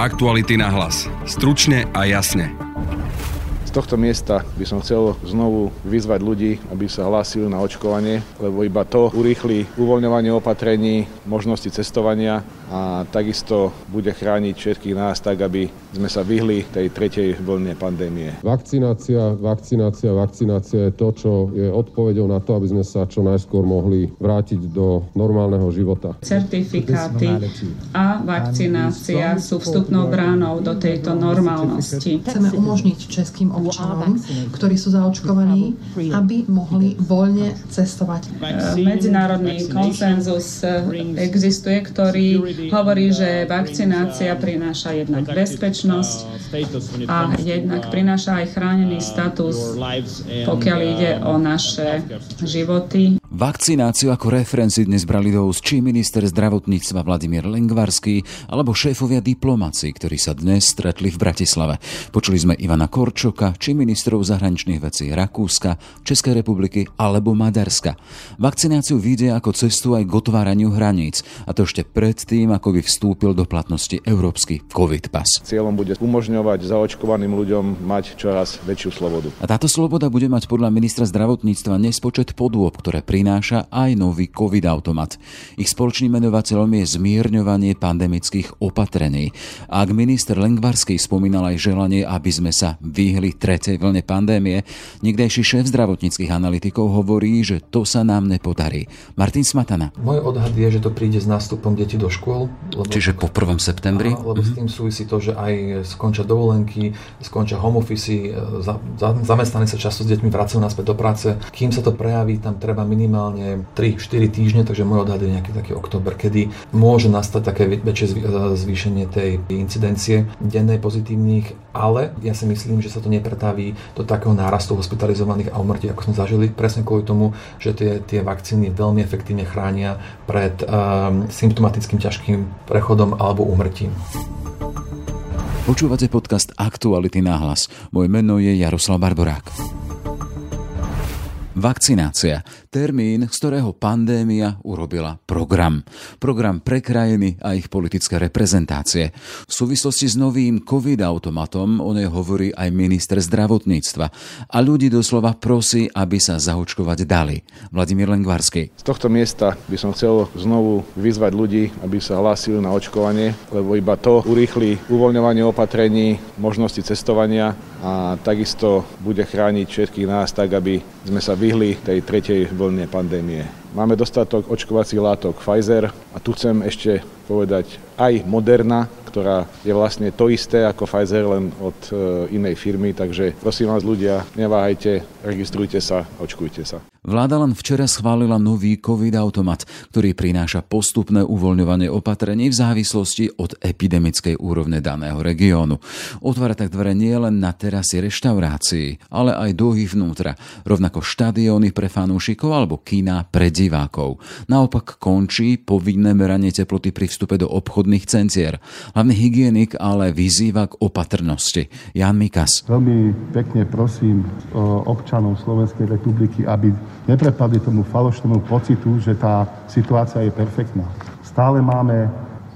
Aktuality na hlas. Stručne a jasne. Z tohto miesta by som chcel znovu vyzvať ľudí, aby sa hlásili na očkovanie, lebo iba to urýchli uvoľňovanie opatrení, možnosti cestovania a takisto bude chrániť všetkých nás tak, aby sme sa vyhli tej tretej vlne pandémie. Vakcinácia je to, čo je odpoveďou na to, aby sme sa čo najskôr mohli vrátiť do normálneho života. Certifikáty a vakcinácia sú vstupnou bránou do tejto normálnosti. Chceme umožniť českým občanom, ktorí sú zaočkovaní, aby mohli voľne cestovať. Medzinárodný konsenzus existuje, ktorý hovorí, že vakcinácia prináša jednak bezpečnosť a jednak prináša aj chránený status, pokiaľ ide o naše životy. Vakcináciu ako referenciu dnes brali do úst či minister zdravotníctva Vladimír Lengvarský alebo šéfovia diplomácií, ktorí sa dnes stretli v Bratislave. Počuli sme Ivana Korčoka či ministrov zahraničných vecí Rakúska, Českej republiky alebo Maďarska. Vakcináciu vidia ako cestu aj k otváraniu hraníc, a to ešte predtým, ako by vstúpil do platnosti európsky COVID-pas. Cieľom bude umožňovať zaočkovaným ľuďom mať čoraz väčšiu slobodu. A táto sloboda bude mať podľa ministra zdravotníctva nespočet podôb, ktoré prináša aj nový COVID-automat. Ich spoločným menovateľom je zmierňovanie pandemických opatrení. A ak minister Lengvarský spomínal aj želanie, aby sme sa vyhli tretej vlne pandémie, niekdejší šéf zdravotníckych analytikov hovorí, že to sa nám nepodarí. Martin Smatana. Môj odhad je, že to príde s nástupom detí do škôl. Čiže po 1. septembri? Lebo s tým súvisí to, že aj skončia dovolenky, skončia home office, zamestnaní sa často s deťmi vracajú naspäť do práce. Kým sa to prejaví, tam treba minimálne 3-4 týždne, takže môj odhad je nejaký taký október, kedy môže nastať také väčšie zvýšenie tej incidencie dennej pozitívnych, ale ja si myslím, že sa to nepretaví do takého nárastu hospitalizovaných a umrtí, ako sme zažili, presne kvôli tomu, že tie vakcíny veľmi efektívne chránia pred symptomatickým ťažkým prechodom alebo umrtím. Počúvate podcast Aktuality na hlas. Moje meno je Jaroslav Barborák. Vakcinácia. Termín, z ktorého pandémia urobila program. Program pre krajiny a ich politické reprezentácie. V súvislosti s novým COVID-automatom o nej hovorí aj minister zdravotníctva. A ľudí doslova prosí, aby sa zaočkovať dali. Vladimír Lengvarský. Z tohto miesta by som chcel znovu vyzvať ľudí, aby sa hlásili na očkovanie, lebo iba to urýchli uvoľňovanie opatrení, možnosti cestovania a takisto bude chrániť všetkých nás tak, aby sme sa vyhli tej tretej vlne pandémie. Máme dostatok očkovacích látok Pfizer a tu chcem ešte povedať aj Moderna, ktorá je vlastne to isté ako Pfizer, len od inej firmy, takže prosím vás ľudia, neváhajte, registrujte sa, očkujte sa. Vláda len včera schválila nový COVID-automat, ktorý prináša postupné uvoľňovanie opatrení v závislosti od epidemickej úrovne daného regiónu. Otvára tak dvere nie len na terasy reštaurácií, ale aj dúhy vnútra, rovnako štadióny pre fanúšikov alebo kína pre divákov. Naopak končí povinné meranie teploty pri vstupe do obchodných centier. Hlavný hygienik ale vyzýva k opatrnosti. Ján Mikas. Veľmi pekne prosím občanov Slovenskej republiky, aby neprepadli tomu falošnému pocitu, že tá situácia je perfektná. Stále máme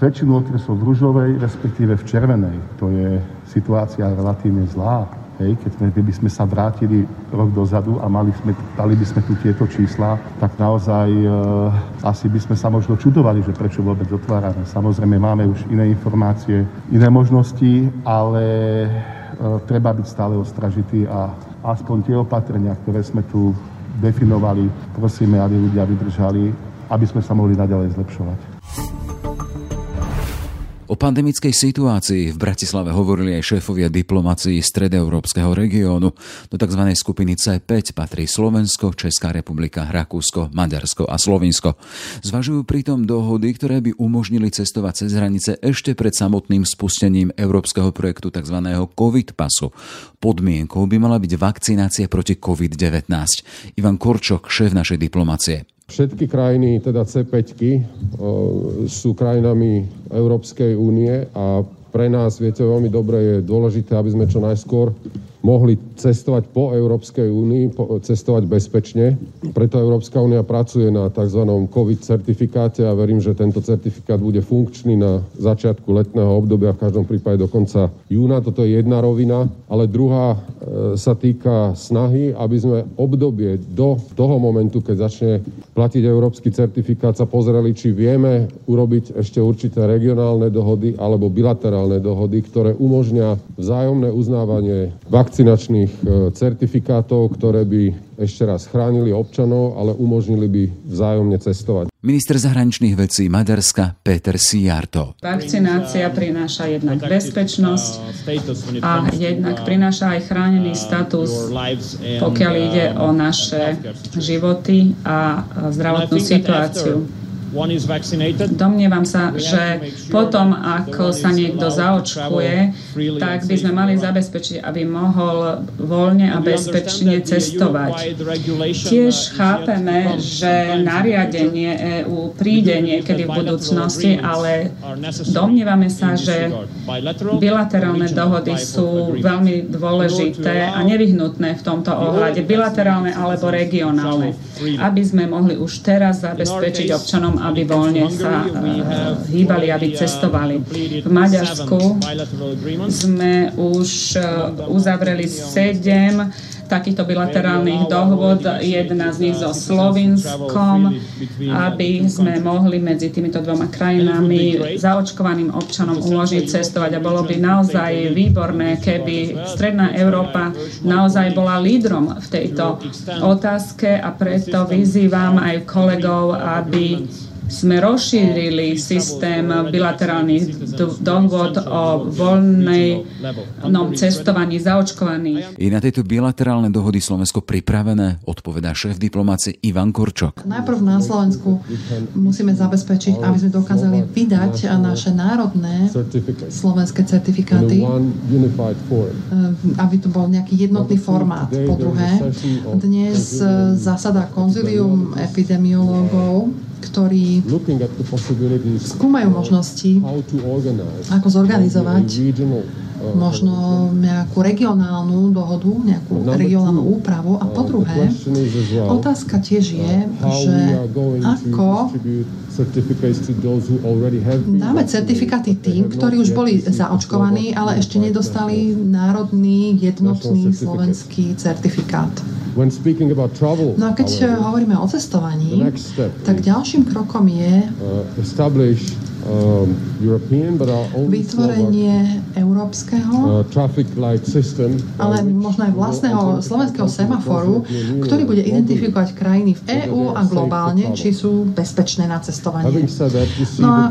väčšinu okresov v ružovej, respektíve v červenej. To je situácia relatívne zlá. Hej, keby sme sa vrátili rok dozadu a dali by sme tu tieto čísla, tak naozaj asi by sme sa možno čudovali, že prečo vôbec otvárame. Samozrejme máme už iné informácie, iné možnosti, ale treba byť stále ostražitý a aspoň tie opatrenia, ktoré sme tu definovali, prosíme, aby ľudia vydržali, aby sme sa mohli naďalej zlepšovať. O pandemickej situácii v Bratislave hovorili aj šéfovia diplomácií stredoeurópskeho regiónu. Do tzv. skupiny C5 patrí Slovensko, Česká republika, Rakúsko, Maďarsko a Slovinsko. Zvažujú pritom dohody, ktoré by umožnili cestovať cez hranice ešte pred samotným spustením európskeho projektu tzv. COVID-pasu. Podmienkou by mala byť vakcinácia proti COVID-19. Ivan Korčok, šéf našej diplomácie. Všetky krajiny, teda C5-ky, sú krajinami Európskej únie a pre nás, viete, veľmi dobre je dôležité, aby sme čo najskôr mohli cestovať po Európskej únii, cestovať bezpečne. Preto Európska únia pracuje na tzv. COVID-certifikáte a verím, že tento certifikát bude funkčný na začiatku letného obdobia, v každom prípade do konca júna. Toto je jedna rovina, ale druhá sa týka snahy, aby sme obdobie do toho momentu, keď začne platiť európsky certifikát, sa pozreli, či vieme urobiť ešte určité regionálne dohody alebo bilaterálne dohody, ktoré umožnia vzájomné uznávanie vakcinačných certifikátov, ktoré by ešte raz chránili občanov, ale umožnili by vzájomne cestovať. Minister zahraničných vecí Maďarska Peter Sijarto. Vakcinácia prináša jednak bezpečnosť a jednak prináša aj chránený status, pokiaľ ide o naše životy a zdravotnú situáciu. Domnievam sa, že potom, ako sa niekto zaočkuje, tak by sme mali zabezpečiť, aby mohol voľne a bezpečne cestovať. Tiež chápeme, že nariadenie EÚ príde niekedy v budúcnosti, ale domnievame sa, že bilaterálne dohody sú veľmi dôležité a nevyhnutné v tomto ohľade, bilaterálne alebo regionálne, aby sme mohli už teraz zabezpečiť občanom, aby voľne sa hýbali, aby cestovali. V Maďarsku sme už uzavreli 7 takýchto bilaterálnych dohôd, jedna z nich so Slovinskom, aby sme mohli medzi týmito dvoma krajinami zaočkovaným občanom umožniť cestovať. A bolo by naozaj výborné, keby Stredná Európa naozaj bola lídrom v tejto otázke a preto vyzývam aj kolegov, aby sme rozšírili systém bilaterálnych dohôd o voľnom cestovaní zaočkovaných. Je na tieto bilaterálne dohody Slovensko pripravené, odpovedá šéf diplomácie Ivan Korčok. Najprv na Slovensku musíme zabezpečiť, aby sme dokázali vydať naše národné slovenské certifikáty, aby to bol nejaký jednotný formát. Po druhé, dnes zasadá konzílium epidemiológov, ktorí skúmajú možnosti, ako zorganizovať možno nejakú regionálnu dohodu, nejakú regionálnu úpravu. A po druhé, otázka tiež je, že ako dáme certifikáty tým, ktorí už boli zaočkovaní, ale ešte nedostali národný jednotný slovenský certifikát. No a keď hovoríme o cestovaní, tak ďalším krokom je vytvorenie európskeho, ale možno aj vlastného slovenského semaforu, ktorý bude identifikovať krajiny v EÚ a globálne, či sú bezpečné na cestovanie. No a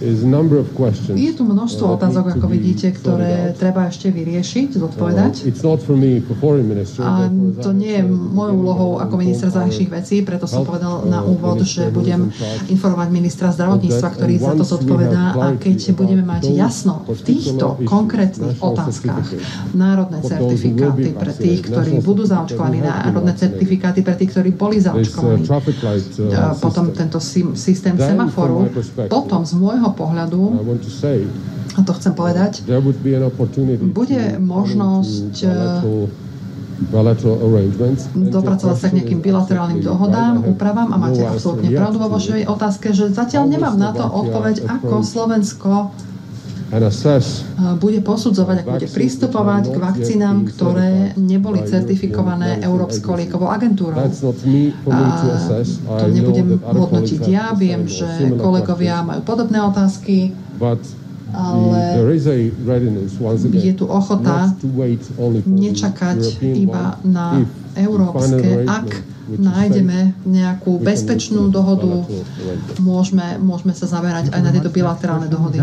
je tu množstvo otázok, ako vidíte, ktoré treba ešte vyriešiť, zodpovedať. A to nie je mojou úlohou ako minister zahraničných vecí, preto som povedal na úvod, že budem informovať ministra zdravotníctva, ktorý za to zodpovedá. A keď budeme mať jasno v týchto konkrétnych otázkach, národné certifikáty pre tých, ktorí budú zaočkovaní, národné certifikáty pre tých, ktorí boli zaočkovaní, potom tento systém semaforu, potom z môjho pohľadu, a to chcem povedať, bude možnosť dopracovať sa k nejakým bilaterálnym dohodám, úpravám a máte absolútne pravdu vo vašej otázke, že zatiaľ nemám na to odpoveď, ako Slovensko bude posudzovať, ako bude pristupovať k vakcínám, ktoré neboli certifikované Európskou liekovou agentúrou. A to nebudem hodnotiť ja, viem, že kolegovia majú podobné otázky, ale je tu ochota nečakať iba na európske, ak nájdeme nejakú bezpečnú dohodu, môžeme sa zamerať aj na tieto bilaterálne dohody.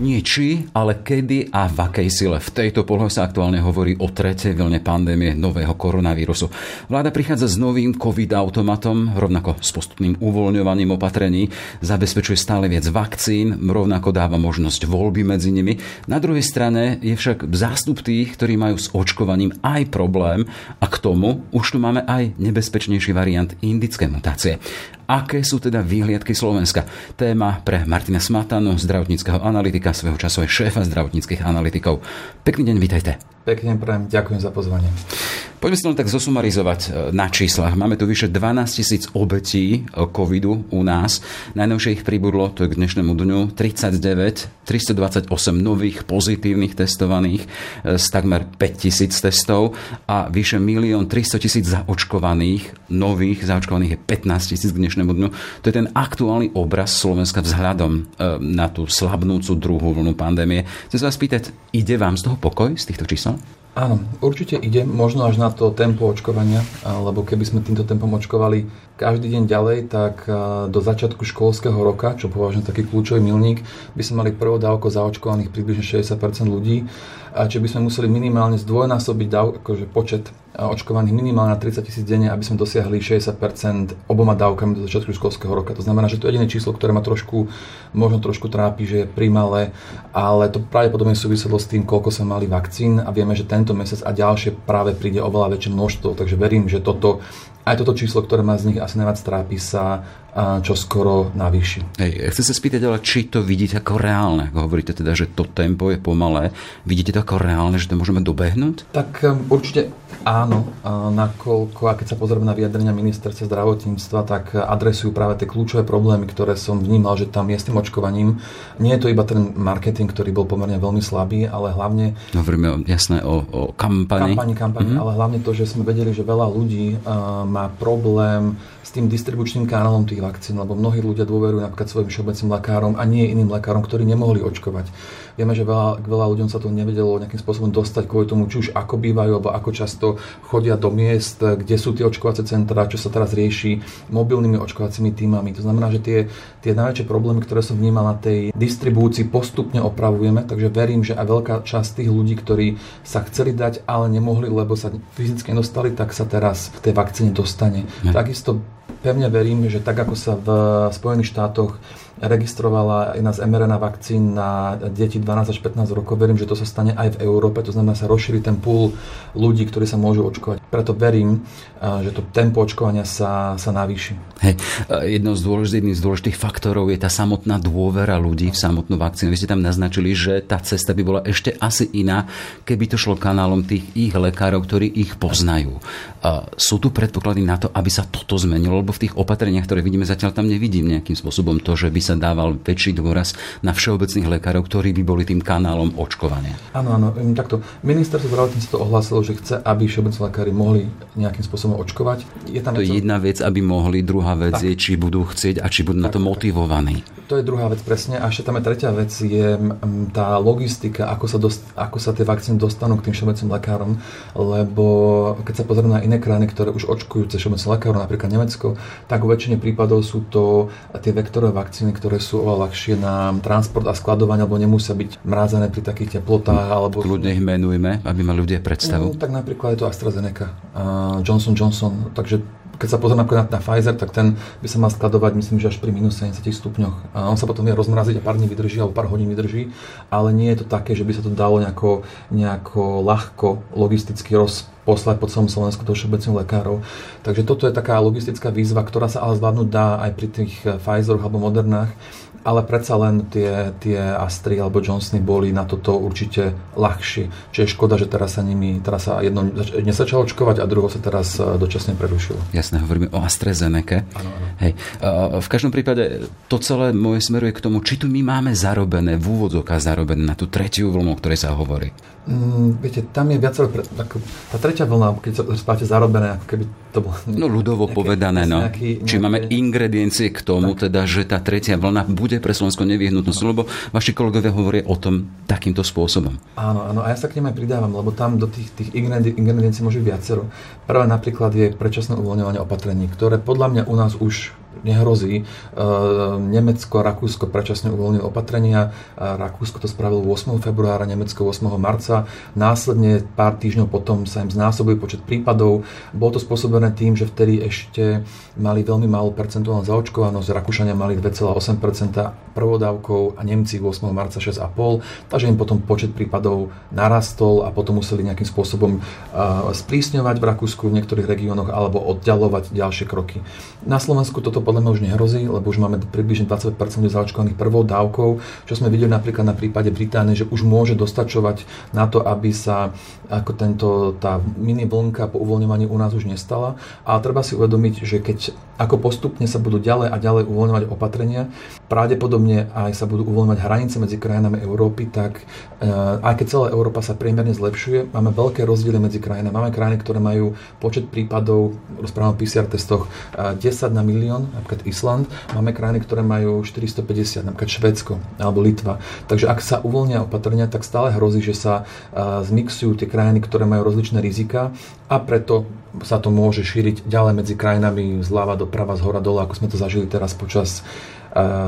Nie či, ale kedy a v akej sile. V tejto polohe sa aktuálne hovorí o tretej vlne pandémie nového koronavírusu. Vláda prichádza s novým COVID-automatom, rovnako s postupným uvoľňovaním opatrení, zabezpečuje stále viac vakcín, rovnako dáva možnosť voľby medzi nimi. Na druhej strane je však zástup tých, ktorí majú s očkovaním aj problém a k tomu už tu máme aj nebezpečnejší variant indické mutácie. Aké sú teda výhliadky Slovenska? Téma pre Martina Smatanu, zdravotníckeho analytika, svojho času aj šéfa zdravotníckych analytikov. Pekný deň, vítajte. Pekný deň, prajem, ďakujem za pozvanie. Poďme si to tak zosumarizovať na číslach. Máme tu vyše 12 000 obetí covidu u nás. Najnovšie ich pribudlo, to je k dnešnému dňu, 39, 328 nových pozitívnych testovaných z takmer 5 000 testov a vyše 1 300 000 zaočkovaných, nových zaočkovaných je 15 000 k dnešnému dňu. To je ten aktuálny obraz Slovenska vzhľadom na tú slabnúcu druhú vlnu pandémie. Chcem sa vás pýtať, ide vám z toho pokoj, z týchto čísel? Áno, určite ide, možno až na to tempo očkovania, lebo keby sme týmto tempom očkovali každý deň ďalej, tak do začiatku školského roka, čo považujem taký kľúčový milník, by sme mali prvú dávku zaočkovaných približne 60% ľudí, a či by sme museli minimálne zdvojnásobiť počet očkovaných minimálne na 30 000 denne, aby sme dosiahli 60% oboma dávkami do začiatku školského roka. To znamená, že to je jediné číslo, ktoré ma možno trošku trápi, že je primalé, ale to pravdepodobne súviselo s tým, koľko sme mali vakcín, a vieme, že tento mesiac a ďalšie práve príde oveľa väčšie množstvo, takže verím, že toto číslo, ktoré ma z nich asi najviac trápi, sa čoskoro navýši. Chcem sa spýtať, ale či to vidíte ako reálne? Ako hovoríte teda, že to tempo je pomalé. Vidíte to ako reálne, že to môžeme dobehnúť? Tak určite áno, a keď sa pozrieme na vyjadrenia ministerstva zdravotníctva, tak adresujú práve tie kľúčové problémy, ktoré som vnímal, že tam je s tým očkovaním. Nie je to iba ten marketing, ktorý bol pomerne veľmi slabý, ale hlavne... Hovoríme jasné o kampani. Kampani, ale hlavne to, že sme vedeli, že veľa ľudí má problém s tým distribučným kanálom tých vakcín, lebo mnohí ľudia dôverujú napríklad svojim všeobecným lekárom a nie iným lekárom, ktorí nemohli očkovať. Vieme, že veľa ľuďom sa to nevedelo nejakým spôsobom dostať kvôli tomu, či už ako bývajú, alebo ako často chodia do miest, kde sú tie očkovacie centrá, čo sa teraz rieši mobilnými očkovacími tímami. To znamená, že tie najväčšie problémy, ktoré som vnímal na tej distribúcii, postupne opravujeme, takže verím, že aj veľká časť tých ľudí, ktorí sa chceli dať, ale nemohli, lebo sa fyzicky nedostali, tak sa teraz v tej vakcíne dostane. Takisto pevne verím, že tak ako sa v Spojených štátoch registrovala jedna z mRNA vakcín na deti 12 až 15 rokov, verím, že to sa stane aj v Európe, to znamená, sa rozšíri ten pool ľudí, ktorí sa môžu očkovať. Preto verím, že to tempo očkovania sa navýši. Hej, jedným z dôležitých faktorov je tá samotná dôvera ľudí v samotnú vakcínu. Vy ste tam naznačili, že tá cesta by bola ešte asi iná, keby to šlo kanálom tých ich lekárov, ktorí ich poznajú. Sú tu predpoklady na to, aby sa toto zmenilo, lebo v tých opatreniach, ktoré vidíme, zatiaľ tam nevidím nejakým spôsobom to, že by sa dával väčší dôraz na všeobecných lekárov, ktorí by boli tým kanálom očkovania. Áno, takto. Ministerstvo zdravotníctva to ohlásilo, že chce, aby všeobecní lekári mohli nejakým spôsobom očkovať. Je jedna vec, aby mohli, druhá vec tak. Je, či budú chcieť a či budú na to motivovaní. To je druhá vec, presne. A ešte tam je tretia vec, je tá logistika, ako sa tie vakcíny dostanú k tým všeobecným lekárom, lebo keď sa pozrieme na iné krajiny, ktoré už očkujú cez všeobecných lekárov, napríklad Nemecko, tak vo väčšine prípadov sú to tie vektorové vakcíny, ktoré sú oveľa ľahšie na transport a skladovanie, alebo nemusia byť mrázané pri takých teplotách. Alebo... Kľudne ich menujme, aby mali ľudia predstavu. Tak napríklad je to AstraZeneca, Johnson Johnson, takže keď sa pozrieme na Pfizer, tak ten by sa mal skladovať, myslím, že až pri minus 70 stupňoch. A on sa potom vie rozmraziť a pár dní vydrží, alebo pár hodín vydrží, ale nie je to také, že by sa to dalo nejako ľahko logisticky poslať po celom Slovensku do všeobecných lekárov. Takže toto je taká logistická výzva, ktorá sa ale zvládnuť dá aj pri tých Pfizeroch alebo Modernách, ale predsa len tie Astry alebo Johnsony boli na toto určite ľahšie. Čiže škoda, že teraz sa jedno nesačalo očkovať a druhou sa teraz dočasne prerušilo. Jasné, hovoríme o AstraZeneca. Áno. Hej. V každom prípade to celé moje smeruje k tomu, či tu my máme zarobené, v úvodzovkách zarobené na tú tretiu vlnu, o ktorej sa hovorí. Viete, tam je viacero... Tá tretia vlna, keď sa spáte zarobené, ako keby to bolo... ľudovo povedané, Či máme ingrediencie k tomu, teda, že tá tretia vlna bude pre Slovensko nevyhnutnosť, lebo vaši kolegovia hovoria o tom takýmto spôsobom. Áno, a ja sa k nim aj pridávam, lebo tam do tých ingrediencií môže byť viacero. Prvé napríklad je predčasné uvoľňovanie opatrení, ktoré podľa mňa u nás už nehrozí. Nemecko, Rakúsko predčasne uvoľnili opatrenia. Rakúsko to spravilo 8. februára, Nemecko 8. marca. Následne pár týždňov potom sa im znásobuje počet prípadov. Bolo to spôsobené tým, že vtedy ešte mali veľmi málo percentuálnu zaočkovanosť. Rakúšania mali 2,8% prvou dávkou a Nemci 8. marca 6,5%. Takže im potom počet prípadov narastol a potom museli nejakým spôsobom sprísňovať v Rakúsku v niektorých regiónoch alebo oddialovať ďalšie kroky. Na Slovensku toto to podľa mňa už nehrozí, lebo už máme približne 20% zaočkovaných prvou dávkou, čo sme videli napríklad na prípade Británie, že už môže dostačovať na to, aby sa ako tá mini vlnka po uvoľňovaní u nás už nestala. A treba si uvedomiť, že keď ako postupne sa budú ďalej a ďalej uvoľňovať opatrenia, pravdepodobne aj sa budú uvoľňovať hranice medzi krajinami Európy, tak aj keď celá Európa sa priemerne zlepšuje, máme veľké rozdiely medzi krajinami. Máme krajiny, ktoré majú počet prípadov, rozprávame o PCR testoch, 10 na milión, napríklad Island. Máme krajiny, ktoré majú 450, napríklad Švédsko alebo Litva. Takže ak sa uvoľnia opatrenia, tak stále hrozí, že sa zmixujú tie krajiny, ktoré majú rozličné rizika, a preto sa to môže šíriť ďalej medzi krajinami zľava doprava, zhora dole, ako sme to zažili teraz počas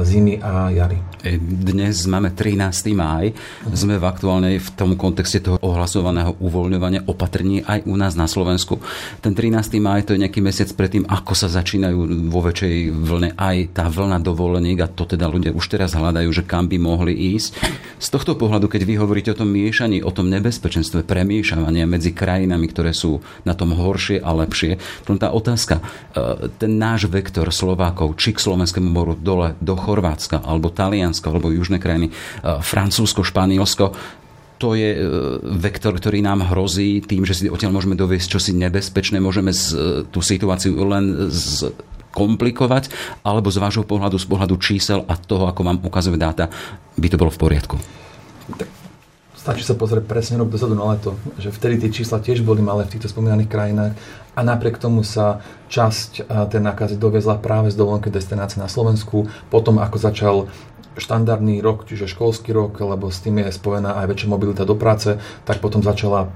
zimy a jary. Dnes máme 13. máj. Sme v aktuálnej v tom kontexte toho ohlasovaného uvoľňovania opatrení aj u nás na Slovensku. Ten 13. máj to je nejaký mesiac predtým, ako sa začínajú vo väčšej vlne aj tá vlna dovoleniek, a to teda ľudia už teraz hľadajú, že kam by mohli ísť. Z tohto pohľadu, keď vy hovoríte o tom miešaní, o tom nebezpečenstve premiešavania medzi krajinami, ktoré sú na tom horšie a lepšie, tá otázka, ten náš vektor Slovákov či k slovenskému moru dole do Chorvátska, alebo Talianska, alebo južné krajiny, Francúzsko, Španielsko. To je vektor, ktorý nám hrozí tým, že si odtiaľ môžeme doviesť čosi nebezpečné, môžeme tú situáciu len komplikovať, alebo z vášho pohľadu, z pohľadu čísel a toho, ako vám ukazuje dáta, by to bolo v poriadku? Stačí sa pozrieť presne rok dozadu na leto, že vtedy tie čísla tiež boli malé v týchto spomínaných krajinách a napriek tomu sa časť tej nákazy doviezla práve z dovolenky destinácie na Slovensku, potom ako začal štandardný rok, čiže školský rok, lebo s tým je spojená aj väčšia mobilita do práce, tak potom začala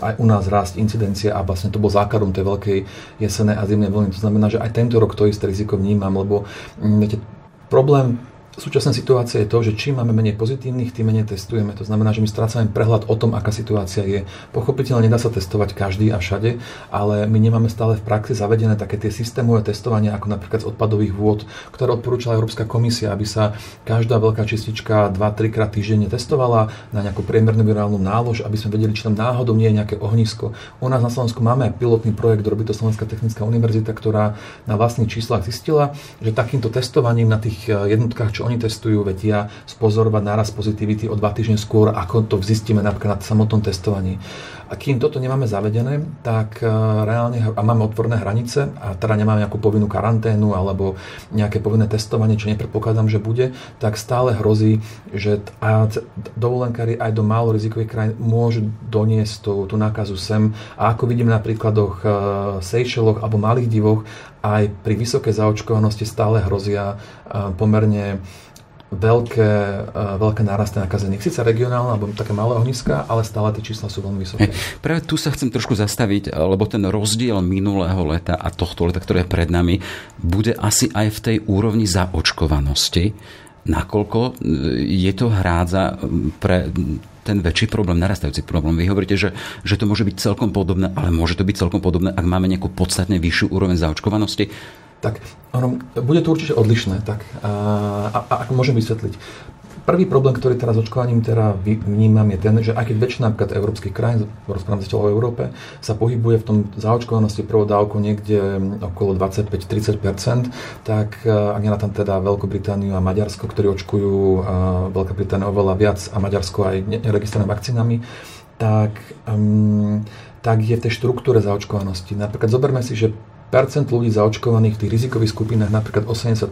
aj u nás rásť incidencia a vlastne to bol základom tej veľkej jesenej a zimnej vlny. To znamená, že aj tento rok to isté riziko vnímam, lebo viete, problém súčasná situácia je to, že čím máme menej pozitívnych, tým menej testujeme. To znamená, že my strácame prehľad o tom, aká situácia je. Pochopiteľne nedá sa testovať každý a všade, ale my nemáme stále v praxi zavedené také tie systémové testovanie, ako napríklad z odpadových vôd, ktoré odporúčala Európska komisia, aby sa každá veľká čistička 2-3 krát týždenne testovala na nejakú priemernú virálnu nálož, aby sme vedeli, či tam náhodou nie je nejaké ohnisko. U nás na Slovensku máme aj pilotný projekt, robí to Slovenská technická univerzita, ktorá na vlastných číslach zistila, že takýmto testovaním na tých jednotkách, čo oni testujú, vedia spozorovať nárast pozitivity o 2 týždne skôr, ako to zistíme napríklad na samotnom testovaní. A kým toto nemáme zavedené, tak reálne a máme otvorené hranice a teda nemáme nejakú povinnú karanténu alebo nejaké povinné testovanie, čo nepredpokladám, že bude, tak stále hrozí, že dovolenkári aj do málo rizikových krajín môžu doniesť tú nákazu sem. A ako vidíme na príkladoch Seychelloch alebo Malých divoch, aj pri vysokej zaočkovanosti stále hrozia pomerne veľké nárasty nakazených. Sice regionálne, alebo také malé ohniska, ale stále tie čísla sú veľmi vysoké. Práve tu sa chcem trošku zastaviť, lebo ten rozdiel minulého leta a tohto leta, ktoré je pred nami, bude asi aj v tej úrovni zaočkovanosti, nakoľko je to hrádza pre ten väčší problém, narastajúci problém. Vy hovoríte, že to môže byť celkom podobné, ale môže to byť celkom podobné, ak máme nejakú podstatne vyššiu úroveň zaočkovanosti. Tak, bude to určite odlišné. Tak, a ako môžem vysvetliť? Prvý problém, ktorý teraz očkovaním vnímam, je ten, že aj keď väčšina napríklad európskych krajín, rozprávam zatiaľ o Európe, sa pohybuje v tom zaočkovanosti prvou dávkou niekde okolo 25-30%, tak ak nerátam teda Veľkú Britániu a Maďarsko, ktorí očkujú Veľká Británia oveľa viac a Maďarsko aj neregistrovanými vakcínami, tak je v tej štruktúre zaočkovanosti. Napríklad zoberme si, že percent ľudí zaočkovaných v tých rizikových skupinách, napríklad 80+,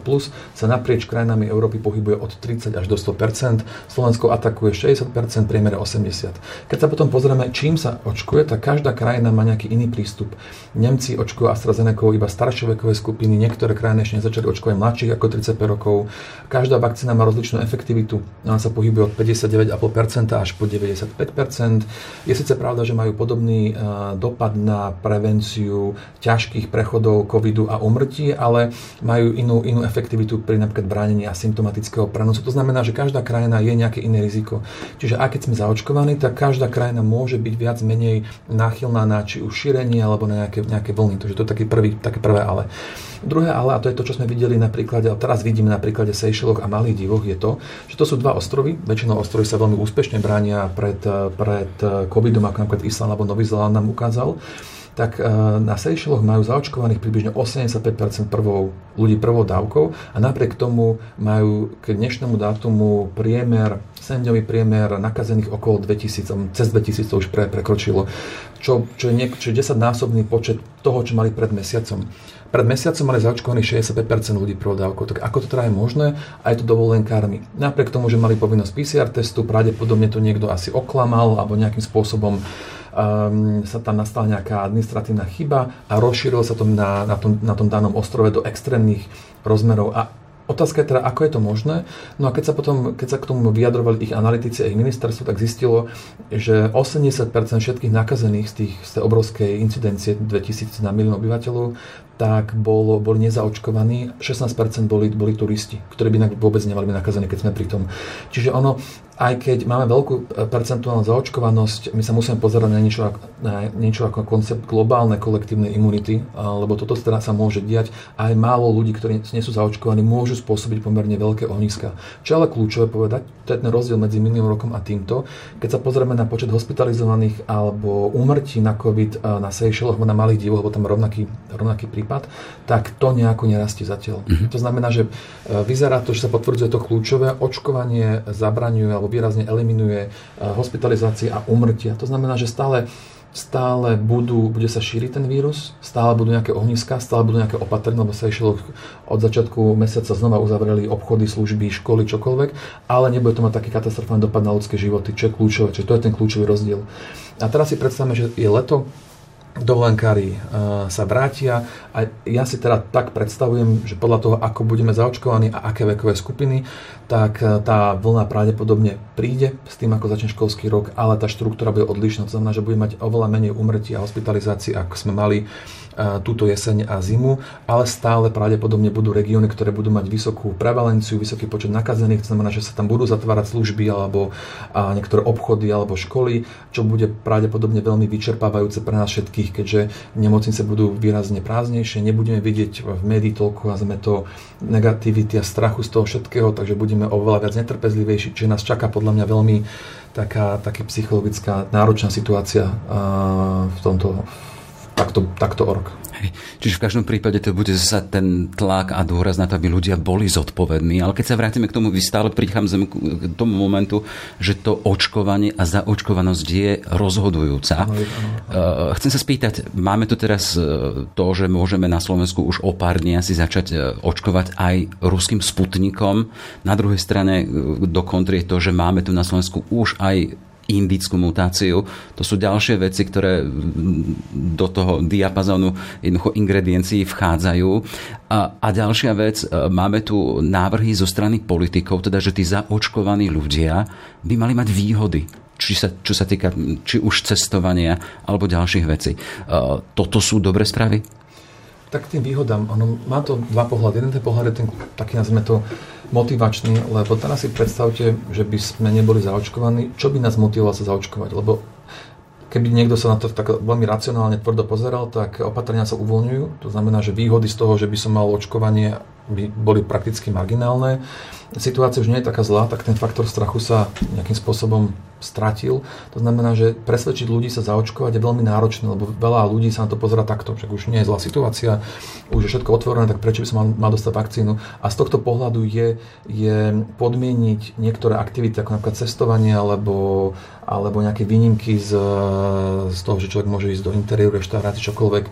sa naprieč krajinami Európy pohybuje od 30 až do 100%, Slovensko atakuje 60%, priemere 80%. Keď sa potom pozrieme, čím sa očkuje, tak každá krajina má nejaký iný prístup. Nemci očkujú AstraZenecou iba staršovekové skupiny, niektoré krajiny ešte nezačali očkovať mladších ako 35 rokov. Každá vakcína má rozličnú efektivitu, ona sa pohybuje od 59,5% až po 95%. Je síce pravda, že majú podobný dopad na prevenciu ťažkých prechodov covidu a umrtí, ale majú inú efektivitu pri napríklad bránení asymptomatického prenosu. To znamená, že každá krajina je nejaké iné riziko. Čiže aj keď sme zaočkovaní, tak každá krajina môže byť viac menej náchylná na či už šírenie alebo na nejaké vlny. Takže to je také prvé ale. Druhé ale, a to je to, čo sme videli teraz vidíme na príklade Seychelloch a Malých divoch, je to, že to sú dva ostrovy. Väčšinou ostrovy sa veľmi úspešne bránia pred covidom, ako napríklad Island alebo Nový Zéland nám ukázal. tak na Seychelloch majú zaočkovaných približne 85% ľudí prvou dávkou a napriek tomu majú k dnešnému dátumu priemer, 7-dňový priemer nakazených okolo 2000, cez 2000 to už prekročilo, čo je 10-násobný počet toho, čo mali pred mesiacom. Pred mesiacom mali zaočkovaných 65% ľudí prvou dávkou. Tak ako to teda je možné? A je to dovolenkármi. Napriek tomu, že mali povinnosť PCR testu, pravdepodobne to niekto asi oklamal alebo nejakým spôsobom sa tam nastala nejaká administratívna chyba a rozšírilo sa to na tom danom ostrove do extrémnych rozmerov. A otázka je teda, ako je to možné. No a keď sa k tomu vyjadrovali ich analytici a ich ministerstvo, tak zistilo, že 80% všetkých nakazených z tej obrovskej incidencie 2000 na milión obyvateľov, tak boli nezaočkovaní, 16% boli turisti, ktorí by inak vôbec nemali byť nakazení, keď sme pri tom. Čiže ono, aj keď máme veľkú percentuálnu zaočkovanosť, my sa musíme pozerať na niečo ako koncept globálnej kolektívnej imunity, lebo toto teda sa môže diať. Aj málo ľudí, ktorí nie sú zaočkovaní, môžu spôsobiť pomerne veľké ohniska. Čo ale kľúčové povedať, to je ten rozdiel medzi minulým rokom a týmto. Keď sa pozrieme na počet hospitalizovaných alebo úmrtí na COVID na Seychelloch, na malých divoch, lebo tam rovnaký prípad, tak to nejako nerastie zatiaľ. To znamená, že vyzerá to, že sa potvrdzuje to kľúčové, očkovanie zabraňuje alebo výrazne eliminuje hospitalizácie a úmrtia. To znamená, že stále bude sa šíriť ten vírus, stále budú nejaké ohniska, stále budú nejaké opatrenia, lebo Seychelloch od začiatku mesiaca znova uzavreli obchody, služby, školy, čokoľvek, ale nebude to mať taký katastrofálny dopad na ľudské životy, čo je kľúčové, čo to je ten kľúčový rozdiel. A teraz si predstavme, že je leto, dovolenkári sa vrátia a ja si teda tak predstavujem, že podľa toho, ako budeme zaočkovaní a aké vekové skupiny, tak tá vlna pravdepodobne príde s tým, ako začne školský rok, ale tá štruktúra bude odlišná. To znamená, že bude mať oveľa menej úmrtí a hospitalizácií, ako sme mali túto jeseň a zimu, ale stále pravdepodobne budú regióny, ktoré budú mať vysokú prevalenciu, vysoký počet nakazených, to znamená, že sa tam budú zatvárať služby alebo niektoré obchody alebo školy, čo bude pravdepodobne veľmi vyčerpávajúce pre nás všetkých, keďže nemocnice budú výrazne prázdnejšie, nebudeme vidieť v médií toľko a sme to negativity a strachu z toho všetkého, takže budeme oveľa viac netrpezlivejší, čiže nás čaká podľa mňa veľmi taká psychologická náročná situácia v tomto takto org. Hej. Čiže v každom prípade to bude zasa ten tlak a dôraz na to, aby ľudia boli zodpovední. Ale keď sa vrátime k tomu, vy stále prichádzame k tomu momentu, že to očkovanie a zaočkovanosť je rozhodujúca. Ano. Chcem sa spýtať, máme tu teraz to, že môžeme na Slovensku už o pár dní asi začať očkovať aj ruským Sputnikom. Na druhej strane do kontry je to, že máme tu na Slovensku už aj indickú mutáciu. To sú ďalšie veci, ktoré do toho diapazónu jednoducho ingrediencií vchádzajú. A ďalšia vec, máme tu návrhy zo strany politikov, teda, že tí zaočkovaní ľudia by mali mať výhody. Čo sa týka či už cestovania, alebo ďalších vecí. Toto sú dobré správy? Tak tým výhodám. Ono má to dva pohľady. Jeden pohľad je ten, taký nazvime to, motivačný, lebo teraz si predstavte, že by sme neboli zaočkovaní. Čo by nás motivovalo sa zaočkovať? Lebo keby niekto sa na to tak veľmi racionálne tvrdo pozeral, tak opatrenia sa uvoľňujú. To znamená, že výhody z toho, že by som mal očkovanie, by boli prakticky marginálne. Situácia už nie je taká zlá, tak ten faktor strachu sa nejakým spôsobom stratil. To znamená, že presvedčiť ľudí sa zaočkovať je veľmi náročné, lebo veľa ľudí sa na to pozerá takto, že už nie je zlá situácia, už je všetko otvorené, tak prečo by som mal dostať vakcínu? A z tohto pohľadu je podmieniť niektoré aktivity, ako napríklad cestovanie, alebo nejaké výnimky z toho, že človek môže ísť do interiéru, reštaurácie, čokoľvek,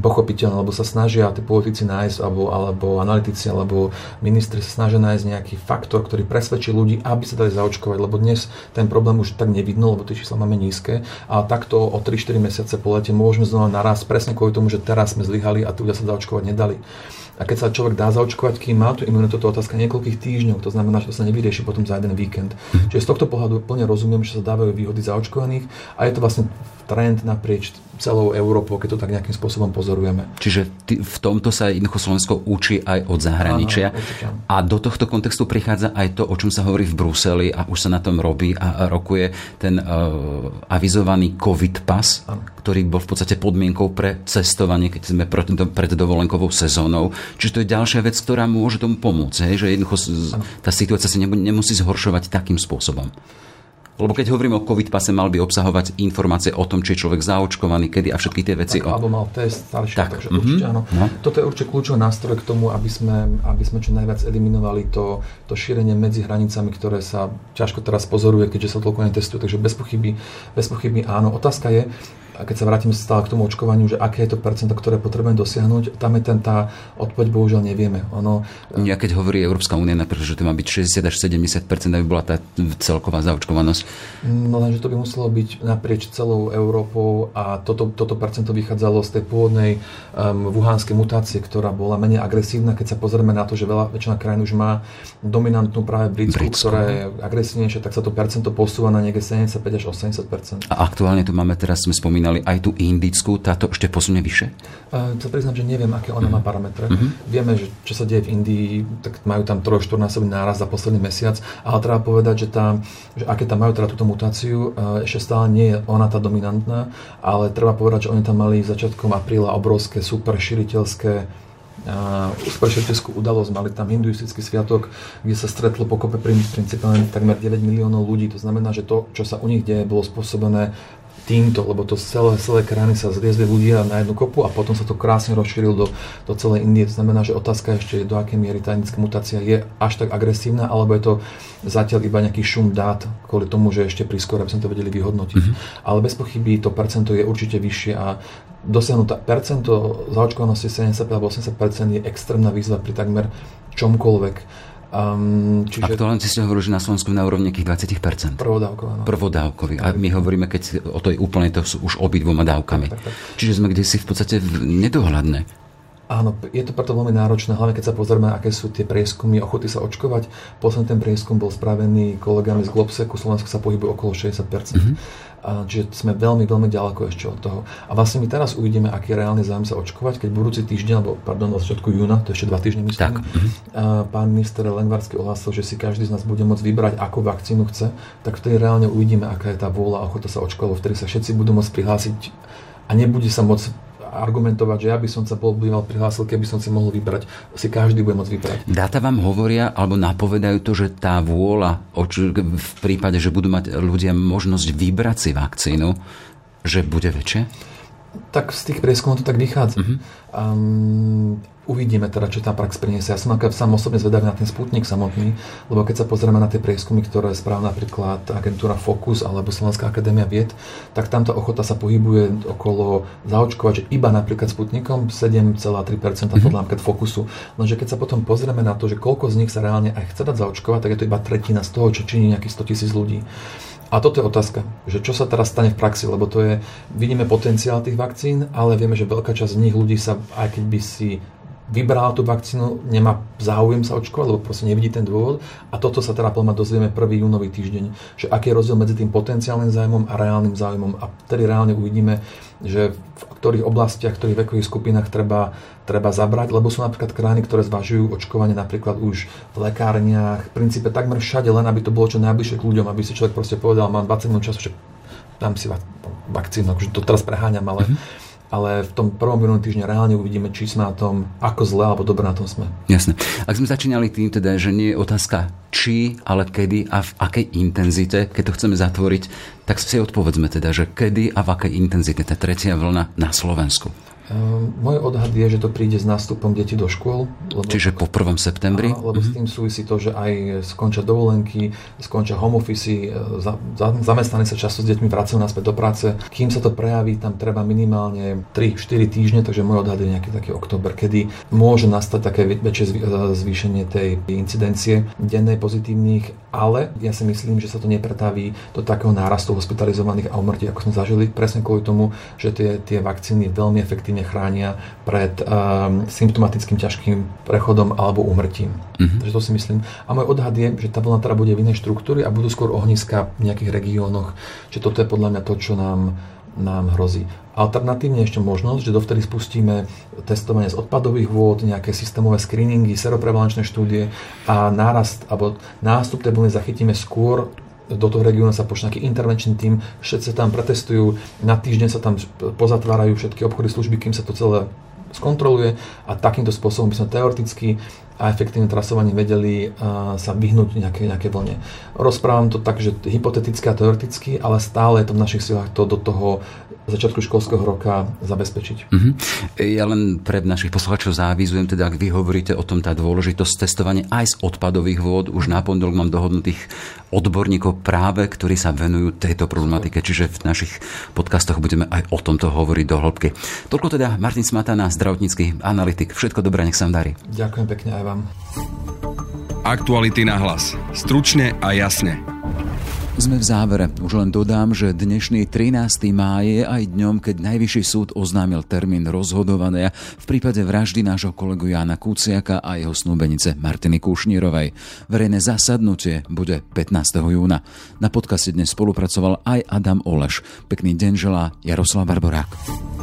pochopiteľné, lebo sa snažia tí politici nájsť, alebo analytici, alebo ministri sa snažia nájsť nejaký faktor, ktorý presvedčí ľudí, aby sa dali zaočkovať, lebo dnes ten problém už tak nevidno, lebo tie čísla máme nízke, a takto o 3-4 mesiace po lete môžeme znova naraz, presne kvôli tomu, že teraz sme zlyhali a tu ľudia sa zaočkovať nedali. A keď sa človek dá zaočkovať, kým má tú imunitu, to je otázka niekoľkých týždňov, to znamená, že to sa nevyrieši potom za jeden víkend. Čiže z tohto pohľadu plne rozumiem, že sa dávajú výhody zaočkovaných a je to vlastne trend naprieč celou Európou, keď to tak nejakým spôsobom pozorujeme. Čiže v tomto sa jednoducho Slovensko učí aj od zahraničia. Áno, a do tohto kontextu prichádza aj to, o čom sa hovorí v Bruseli a už sa na tom robí a rokuje ten avizovaný COVID-pas, ktorý bol v podstate podmienkou pre cestovanie, keď sme pred dovolenkovou sezónou. Čiže to je ďalšia vec, ktorá môže tomu pomôcť, že jednoducho tá situácia sa nemusí zhoršovať takým spôsobom. Lebo keď hovoríme o COVID-pase, mal by obsahovať informácie o tom, či je človek zaočkovaný, kedy a všetky tie veci. Tak, alebo mal test, starší, tak. Takže určite áno. No. Toto je určite kľúčový nástroj k tomu, aby sme čo najviac eliminovali to šírenie medzi hranicami, ktoré sa ťažko teraz pozoruje, keďže sa toľko netestuje. Takže bez pochyby áno. Otázka je, a keď sa vrátime stále k tomu očkovaniu, že aké je to percento, ktoré potrebujeme dosiahnuť, tam je tá odpoveď bohužiaľ nevieme. Ja keď hovorí Európska únia napríklad, že to má byť 60 až 70%, aby bola tá celková zaočkovanosť. No lenže to by muselo byť naprieč celou Európou a toto percento vychádzalo z tej pôvodnej wuhanskej mutácie, ktorá bola menej agresívna, keď sa pozrieme na to, že väčšina krajín už má dominantnú práve britskú, ktorá je agresívnejšia, tak sa to percento posúva na niekde 75 až 80%. A aktuálne tu máme teraz, sme spomínali aj tú indickú, táto ešte posunie vyššie? To priznám, že neviem, aké ona má parametre. Vieme, že čo sa deje v Indii, tak majú tam 3-4-násobný náraz za posledný mesiac, ale treba povedať, že aké tam majú teda túto mutáciu, ešte stále nie je ona tá dominantná, ale treba povedať, že oni tam mali začiatkom apríla obrovské superširiteľskú udalosť. Mali tam hinduistický sviatok, kde sa stretlo pokope principálne takmer 9 miliónov ľudí. To znamená, že to, čo sa u nich deje, bolo spôsobené týmto, lebo to celé krajiny sa zliezli ľudia na jednu kopu a potom sa to krásne rozšírilo do celej Indie. To znamená, že otázka ešte je, do akej miery tá indická mutácia je až tak agresívna, alebo je to zatiaľ iba nejaký šum dát kvôli tomu, že ešte prískoro, aby sme to vedeli vyhodnotiť. Ale bez pochyby to percento je určite vyššie a dosiahnuté percento zaočkovanosti 75 alebo 80% je extrémna výzva pri takmer čomkoľvek. Čiže... Aktuálne si ste hovorili, že na Slovensku na úrovni nejakých 20%. Prvodávkový. A my hovoríme, keď o to je úplne, to sú už obidvoma dávkami. Tak. Čiže sme kdesi v podstate nedohľadné. Áno, je to preto veľmi náročné, hlavne keď sa pozrieme, aké sú tie prieskumy ochoty sa očkovať. Posledný ten prieskum bol spravený kolegami z Globseku, Slovensko sa pohybuje okolo 60%. Čiže sme veľmi, veľmi ďaleko ešte od toho. A vlastne my teraz uvidíme, aký je reálny záujem sa očkovať, keď budúci týždeň, na začiatku júna, to ešte 2 týždne myslím, pán minister Lengvarský ohlásil, že si každý z nás bude môcť vybrať, akú vakcínu chce, tak vtedy reálne uvidíme, aká je tá vôľa ochota sa očkovať, vtedy sa všetci budú môcť prihlásiť a nebude sa môcť argumentovať, že ja by som sa býval prihlásil, keby som si mohol vybrať. Si každý bude môcť vybrať. Dáta vám hovoria alebo napovedajú to, že tá vôľa v prípade, že budú mať ľudia možnosť vybrať si vakcínu, že bude väčšia? Tak z tých prieskumov to tak vychádza. Uvidíme teda, čo tá prax priniesie. Ja som sám osobne zvedavý na ten Sputnik samotný, lebo keď sa pozrieme na tie prieskumy, ktoré spravila napríklad agentúra Focus alebo Slovenská akadémia vied, tak tamto ochota sa pohybuje okolo zaočkovať, že iba napríklad Sputnikom 7,3% podľa napríklad Focusu. Lenže keď sa potom pozrieme na to, že koľko z nich sa reálne aj chce dať zaočkovať, tak je to iba tretina z toho, čo činí nejakých 100 000 ľudí. A toto je otázka, že čo sa teraz stane v praxi, lebo to je, vidíme potenciál tých vakcín, ale vieme, že veľká časť z nich ľudí sa, aj keď by si vybral tú vakcínu, nemá záujem sa očkovať, lebo proste nevidí ten dôvod. A toto sa teda poľa dozvieme 1. júnový týždeň, že aký je rozdiel medzi tým potenciálnym záujmom a reálnym záujmom. A vtedy reálne uvidíme, že v ktorých oblastiach, v ktorých vekových skupinách treba zabrať, lebo sú napríklad krajiny, ktoré zvažujú očkovanie napríklad už v lekárniach, v princípe takmer všade, len aby to bolo čo najbližšie k ľuďom, aby si človek proste povedal, mám 20 minút času, že dám si vakcínu, akože to teraz preháňam, ale v tom prvom minulom týždni reálne uvidíme, či sme na tom, ako zle alebo dobre na tom sme. Jasné. Ak sme začínali tým teda, že nie je otázka či, ale kedy a v akej intenzite, keď to chceme zatvoriť, tak si odpovedzme teda, že kedy a v akej intenzite tá tretia vlna na Slovensku. Môj odhad je, že to príde s nástupom detí do škôl. Čiže po 1. septembri? Lebo s tým súvisí to, že aj skončia dovolenky, skončia home office, zamestnaní sa často s deťmi vracajú naspäť do práce. Kým sa to prejaví, tam treba minimálne 3-4 týždne, takže môj odhad je nejaký taký október, kedy môže nastať také väčšie zvýšenie tej incidencie dennej pozitívnych, ale ja si myslím, že sa to nepretaví do takého nárastu hospitalizovaných a umrtí, ako sme zažili, presne kvôli tomu, že tie vakcíny veľmi efektívne nechránia pred symptomatickým ťažkým prechodom alebo úmrtím. Takže to si myslím. A môj odhad je, že tá vlna teda bude v inej štruktúre a budú skôr ohniska v nejakých regiónoch. Čiže toto je podľa mňa to, čo nám hrozí. Alternatívne ešte možnosť, že dovtedy spustíme testovanie z odpadových vôd, nejaké systémové screeningy, seroprevalenčné štúdie a nástup tej vlny zachytíme skôr. Do toho regiónu sa pošle nejaký intervenčný tím, všetci sa tam pretestujú, na týždeň sa tam pozatvárajú všetky obchody, služby, kým sa to celé skontroluje a takýmto spôsobom by sme teoreticky a efektívne trasovanie vedeli sa vyhnúť nejaké vlne. Rozprávam to tak, že hypoteticky a teoreticky, ale stále je to v našich silách to do toho začiatku školského roka zabezpečiť. Mm-hmm. Ja len pre našich poslucháčov závizujem, teda ak vy hovoríte o tom, tá dôležitosť testovania aj z odpadových vôd. Už na pondelok mám dohodnutých odborníkov práve, ktorí sa venujú tejto problematike, čiže v našich podcastoch budeme aj o tomto hovoriť do hĺbky. Toľko teda Martin Smatana, zdravotnícky analytik. Všetko dobré, nech sa vám darí. Ďakujem pekne aj vám. Aktuality na hlas. Stručne a jasne. Sme v závere. Už len dodám, že dnešný 13. máj je aj dňom, keď Najvyšší súd oznámil termín rozhodovania v prípade vraždy nášho kolegu Jána Kuciaka a jeho snúbenice Martiny Kušnírovej. Verejné zasadnutie bude 15. júna. Na podcaste dnes spolupracoval aj Adam Oleš. Pekný deň želá Jaroslav Barborák.